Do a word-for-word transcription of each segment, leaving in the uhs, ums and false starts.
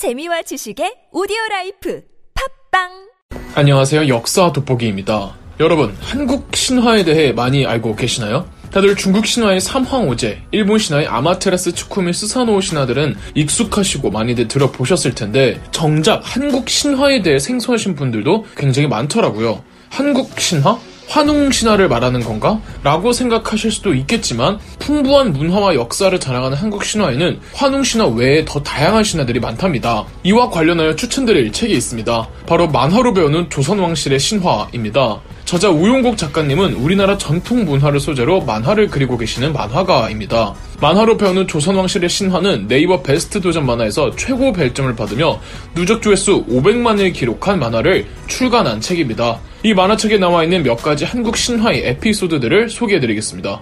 재미와 지식의 오디오라이프 팝빵! 안녕하세요. 역사 돋보기입니다. 여러분, 한국 신화에 대해 많이 알고 계시나요? 다들 중국 신화의 삼황오제, 일본 신화의 아마테라스 츠쿠미 스사노오 신화들은 익숙하시고 많이들 들어보셨을 텐데 정작 한국 신화에 대해 생소하신 분들도 굉장히 많더라고요. 한국 신화? 환웅 신화를 말하는 건가? 라고 생각하실 수도 있겠지만 풍부한 문화와 역사를 자랑하는 한국 신화에는 환웅 신화 외에 더 다양한 신화들이 많답니다. 이와 관련하여 추천드릴 책이 있습니다. 바로 만화로 배우는 조선 왕실의 신화입니다. 저자 우용국 작가님은 우리나라 전통 문화를 소재로 만화를 그리고 계시는 만화가입니다. 만화로 배우는 조선 왕실의 신화는 네이버 베스트 도전 만화에서 최고 별점을 받으며 누적 조회수 오백만을 기록한 만화를 출간한 책입니다. 이 만화책에 나와 있는 몇 가지 한국 신화의 에피소드들을 소개해드리겠습니다.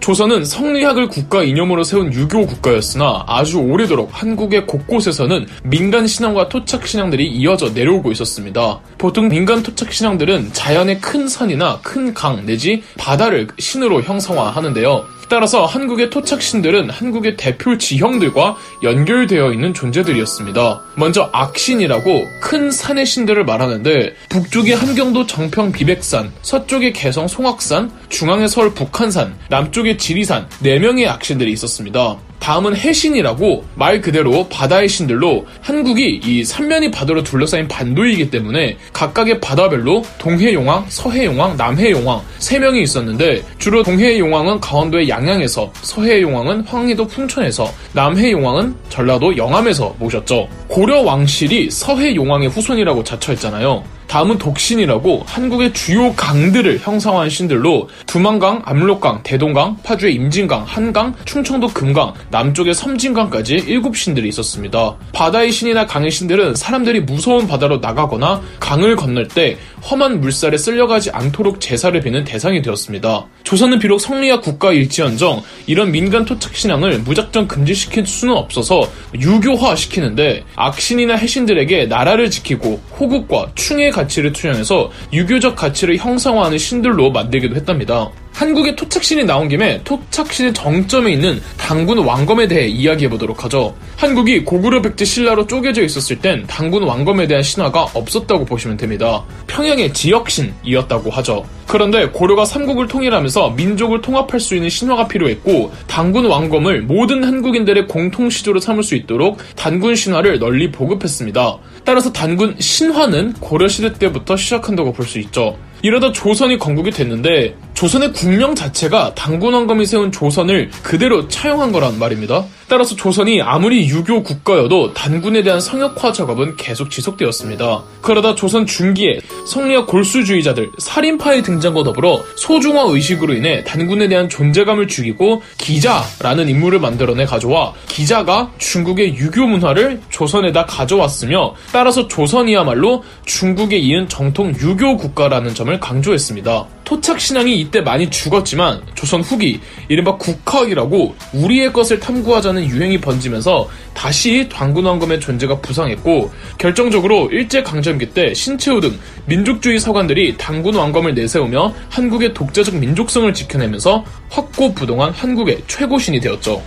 조선은 성리학을 국가 이념으로 세운 유교 국가였으나 아주 오래도록 한국의 곳곳에서는 민간 신앙과 토착 신앙들이 이어져 내려오고 있었습니다. 보통 민간 토착 신앙들은 자연의 큰 산이나 큰 강 내지 바다를 신으로 형상화하는데요. 따라서 한국의 토착신들은 한국의 대표 지형들과 연결되어 있는 존재들이었습니다. 먼저 악신이라고 큰 산의 신들을 말하는데 북쪽의 함경도 정평 비백산, 서쪽의 개성 송악산, 중앙의 서울 북한산, 남쪽의 지리산 네 명의 악신들이 있었습니다. 다음은 해신이라고 말 그대로 바다의 신들로 한국이 이 삼면이 바다로 둘러싸인 반도이기 때문에 각각의 바다별로 동해용왕, 서해용왕, 남해용왕 세 명이 있었는데 주로 동해용왕은 강원도의 양양에서, 서해용왕은 황해도 풍천에서, 남해용왕은 전라도 영암에서 모셨죠. 고려 왕실이 서해용왕의 후손이라고 자처했잖아요. 다음은 독신이라고 한국의 주요 강들을 형상화한 신들로 두만강, 압록강, 대동강, 파주의 임진강, 한강, 충청도 금강, 남쪽의 섬진강까지 일곱 신들이 있었습니다. 바다의 신이나 강의 신들은 사람들이 무서운 바다로 나가거나 강을 건널 때 험한 물살에 쓸려가지 않도록 제사를 비는 대상이 되었습니다. 조선은 비록 성리학 국가일지언정 이런 민간 토착신앙을 무작정 금지시킬 수는 없어서 유교화시키는데 악신이나 해신들에게 나라를 지키고 호국과 충의 가치를 투영해서 유교적 가치를 형상화하는 신들로 만들기도 했답니다. 한국의 토착신이 나온 김에 토착신의 정점에 있는 단군 왕검에 대해 이야기해보도록 하죠. 한국이 고구려 백제 신라로 쪼개져 있었을 땐 단군 왕검에 대한 신화가 없었다고 보시면 됩니다. 평양의 지역신이었다고 하죠. 그런데 고려가 삼국을 통일하면서 민족을 통합할 수 있는 신화가 필요했고 단군 왕검을 모든 한국인들의 공통시조로 삼을 수 있도록 단군 신화를 널리 보급했습니다. 따라서 단군 신화는 고려시대 때부터 시작한다고 볼 수 있죠. 이러다 조선이 건국이 됐는데 조선의 국명 자체가 단군 왕검이 세운 조선을 그대로 차용한 거란 말입니다. 따라서 조선이 아무리 유교 국가여도 단군에 대한 성역화 작업은 계속 지속되었습니다. 그러다 조선 중기에 성리학 골수주의자들, 살인파의 등장과 더불어 소중화 의식으로 인해 단군에 대한 존재감을 죽이고 기자라는 인물을 만들어내 가져와 기자가 중국의 유교 문화를 조선에다 가져왔으며 따라서 조선이야말로 중국에 이은 정통 유교 국가라는 점을 강조했습니다. 토착신앙이 이때 많이 죽었지만 조선 후기 이른바 국학이라고 우리의 것을 탐구하자는 유행이 번지면서 다시 단군왕검의 존재가 부상했고 결정적으로 일제강점기 때 신채호 등 민족주의 서관들이 단군왕검을 내세우며 한국의 독자적 민족성을 지켜내면서 확고부동한 한국의 최고신이 되었죠.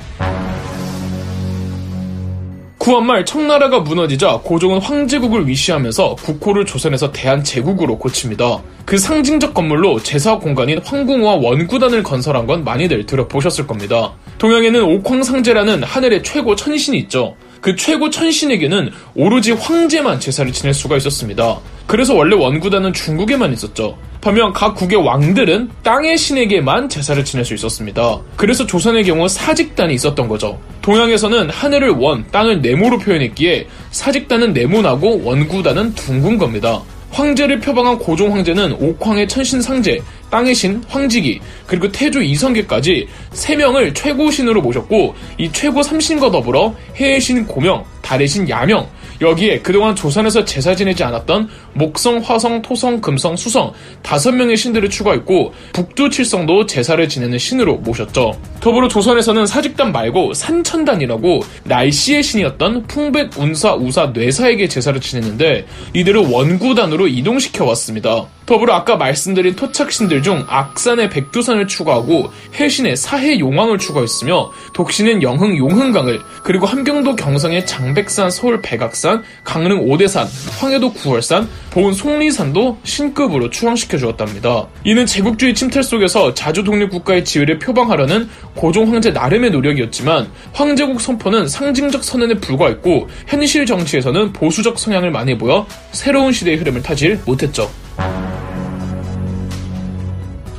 구한말 청나라가 무너지자 고종은 황제국을 위시하면서 국호를 조선에서 대한제국으로 고칩니다. 그 상징적 건물로 제사 공간인 황궁우와 원구단을 건설한 건 많이들 들어보셨을 겁니다. 동양에는 옥황상제라는 하늘의 최고 천신이 있죠. 그 최고 천신에게는 오로지 황제만 제사를 지낼 수가 있었습니다. 그래서 원래 원구단은 중국에만 있었죠. 반면 각 국의 왕들은 땅의 신에게만 제사를 지낼 수 있었습니다. 그래서 조선의 경우 사직단이 있었던 거죠. 동양에서는 하늘을 원, 땅을 네모로 표현했기에 사직단은 네모나고 원구단은 둥근 겁니다. 황제를 표방한 고종 황제는 옥황의 천신상제, 땅의 신, 황지기, 그리고 태조 이성계까지 세 명을 최고신으로 모셨고 이 최고 삼신과 더불어 해의 신 고명, 달의 신 야명, 여기에 그동안 조선에서 제사 지내지 않았던 목성, 화성, 토성, 금성, 수성 다섯 명의 신들을 추가했고 북두 칠성도 제사를 지내는 신으로 모셨죠. 더불어 조선에서는 사직단 말고 산천단이라고 날씨의 신이었던 풍백, 운사, 우사, 뇌사에게 제사를 지냈는데 이들을 원구단으로 이동시켜 왔습니다. 더불어 아까 말씀드린 토착신들 중 악산의 백두산을 추가하고 해신의 사해 용왕을 추가했으며 독신은 영흥 용흥강을 그리고 함경도 경성의 장백산, 서울 백악산, 강릉 오대산, 황해도 구월산, 보은 송리산도 신급으로 추앙시켜 주었답니다. 이는 제국주의 침탈 속에서 자주 독립국가의 지위를 표방하려는 고종 황제 나름의 노력이었지만 황제국 선포는 상징적 선언에 불과했고 현실 정치에서는 보수적 성향을 많이 보여 새로운 시대의 흐름을 타질 못했죠.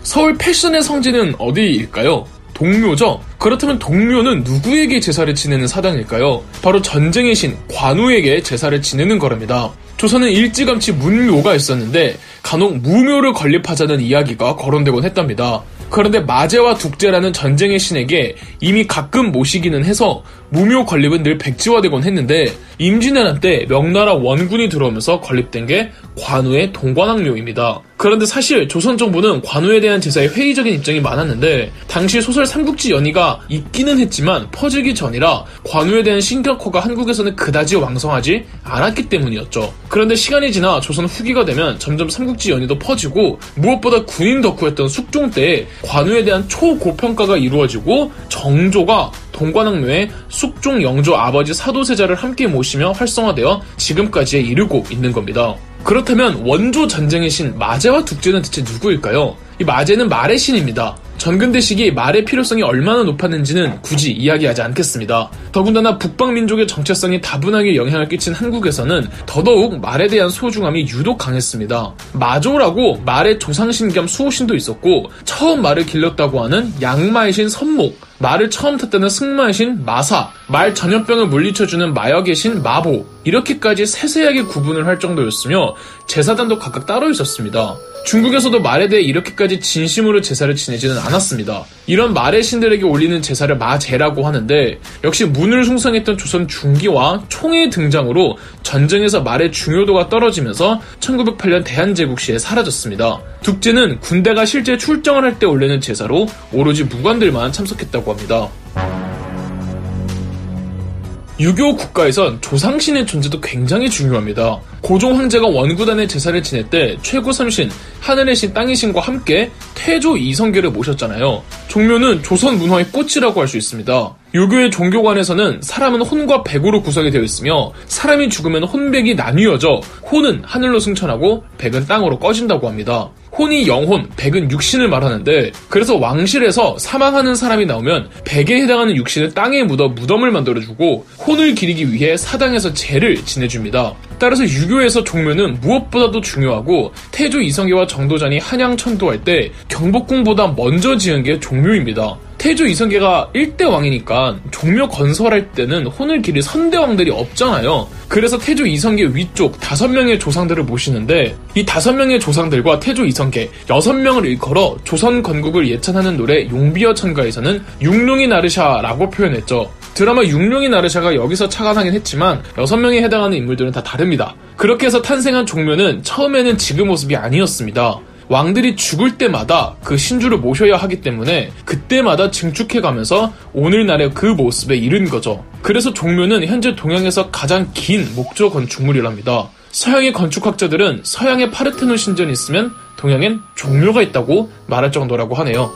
서울 패션의 성지는 어디일까요? 동묘죠? 그렇다면 동묘는 누구에게 제사를 지내는 사당일까요? 바로 전쟁의 신 관우에게 제사를 지내는 거랍니다. 조선은 일찌감치 문묘가 있었는데 간혹 무묘를 건립하자는 이야기가 거론되곤 했답니다. 그런데 마제와 독제라는 전쟁의 신에게 이미 가끔 모시기는 해서 무묘 건립은 늘 백지화되곤 했는데 임진왜란 때 명나라 원군이 들어오면서 건립된 게 관우의 동관학묘입니다. 그런데 사실 조선 정부는 관우에 대한 제사에 회의적인 입장이 많았는데 당시 소설 삼국지 연의가 있기는 했지만 퍼지기 전이라 관우에 대한 신격화가 한국에서는 그다지 왕성하지 않았기 때문이었죠. 그런데 시간이 지나 조선 후기가 되면 점점 삼국지 연의도 퍼지고 무엇보다 군인 덕후였던 숙종 때에 관우에 대한 초고평가가 이루어지고 정조가 동관학묘에 숙종 영조 아버지 사도세자를 함께 모시며 활성화되어 지금까지에 이르고 있는 겁니다. 그렇다면 원조 전쟁의 신 마제와 독제는 대체 누구일까요? 이 마제는 말의 신입니다. 전근대 시기 말의 필요성이 얼마나 높았는지는 굳이 이야기하지 않겠습니다. 더군다나 북방민족의 정체성이 다분하게 영향을 끼친 한국에서는 더더욱 말에 대한 소중함이 유독 강했습니다. 마조라고 말의 조상신 겸 수호신도 있었고 처음 말을 길렀다고 하는 양마의 신 선목, 말을 처음 탔다는 승마의 신 마사, 말 전염병을 물리쳐주는 마약의 신 마보 이렇게까지 세세하게 구분을 할 정도였으며 제사단도 각각 따로 있었습니다. 중국에서도 말에 대해 이렇게까지 진심으로 제사를 지내지는 않았습니다. 이런 말의 신들에게 올리는 제사를 마제라고 하는데 역시 문을 숭상했던 조선 중기와 총의 등장으로 전쟁에서 말의 중요도가 떨어지면서 천구백팔 년 대한제국 시에 사라졌습니다. 독제는 군대가 실제 출정을 할 때 올리는 제사로 오로지 무관들만 참석했다고 합니다. 유교 국가에선 조상신의 존재도 굉장히 중요합니다. 고종 황제가 원구단의 제사를 지낼 때 최고삼신, 하늘의 신, 땅의 신과 함께 태조 이성계를 모셨잖아요. 종묘는 조선 문화의 꽃이라고 할 수 있습니다. 유교의 종교관에서는 사람은 혼과 백으로 구성이 되어 있으며 사람이 죽으면 혼백이 나뉘어져 혼은 하늘로 승천하고 백은 땅으로 꺼진다고 합니다. 혼이 영혼, 백은 육신을 말하는데 그래서 왕실에서 사망하는 사람이 나오면 백에 해당하는 육신을 땅에 묻어 무덤을 만들어주고 혼을 기리기 위해 사당에서 제를 지내줍니다. 따라서 유교에서 종묘는 무엇보다도 중요하고 태조 이성계와 정도전이 한양 천도할 때 경복궁보다 먼저 지은 게 종묘입니다. 태조 이성계가 일 대 왕이니까 종묘 건설할 때는 혼을 기릴 선대왕들이 없잖아요. 그래서 태조 이성계 위쪽 다섯 명의 조상들을 모시는데 이 다섯 명의 조상들과 태조 이성계 여섯 명을 일컬어 조선 건국을 예찬하는 노래 용비어 천가에서는 육룡이 나르샤라고 표현했죠. 드라마 육룡이 나르샤가 여기서 착안하긴 했지만 여섯 명에 해당하는 인물들은 다 다릅니다. 그렇게 해서 탄생한 종묘는 처음에는 지금 모습이 아니었습니다. 왕들이 죽을 때마다 그 신주를 모셔야 하기 때문에 그때마다 증축해가면서 오늘날의 그 모습에 이른 거죠. 그래서 종묘는 현재 동양에서 가장 긴 목조 건축물이랍니다. 서양의 건축학자들은 서양의 파르테논 신전이 있으면 동양엔 종묘가 있다고 말할 정도라고 하네요.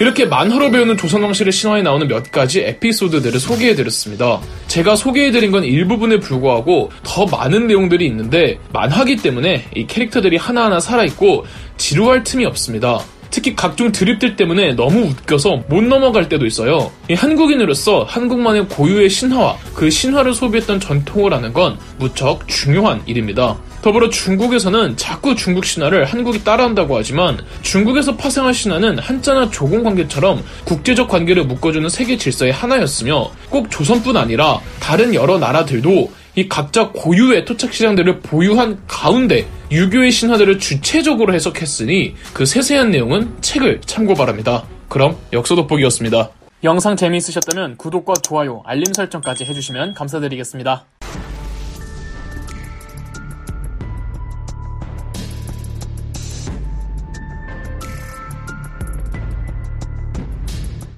이렇게 만화로 배우는 조선왕실의 신화에 나오는 몇 가지 에피소드들을 소개해드렸습니다. 제가 소개해드린 건 일부분에 불과하고 더 많은 내용들이 있는데 만화기 때문에 이 캐릭터들이 하나하나 살아있고 지루할 틈이 없습니다. 특히 각종 드립들 때문에 너무 웃겨서 못 넘어갈 때도 있어요. 이 한국인으로서 한국만의 고유의 신화와 그 신화를 소비했던 전통을 아는 건 무척 중요한 일입니다. 더불어 중국에서는 자꾸 중국 신화를 한국이 따라한다고 하지만 중국에서 파생한 신화는 한자나 조공 관계처럼 국제적 관계를 묶어주는 세계 질서의 하나였으며 꼭 조선뿐 아니라 다른 여러 나라들도 이 각자 고유의 토착시장들을 보유한 가운데 유교의 신화들을 주체적으로 해석했으니 그 세세한 내용은 책을 참고 바랍니다. 그럼 역사 돋보기였습니다. 영상 재미있으셨다면 구독과 좋아요, 알림 설정까지 해주시면 감사드리겠습니다.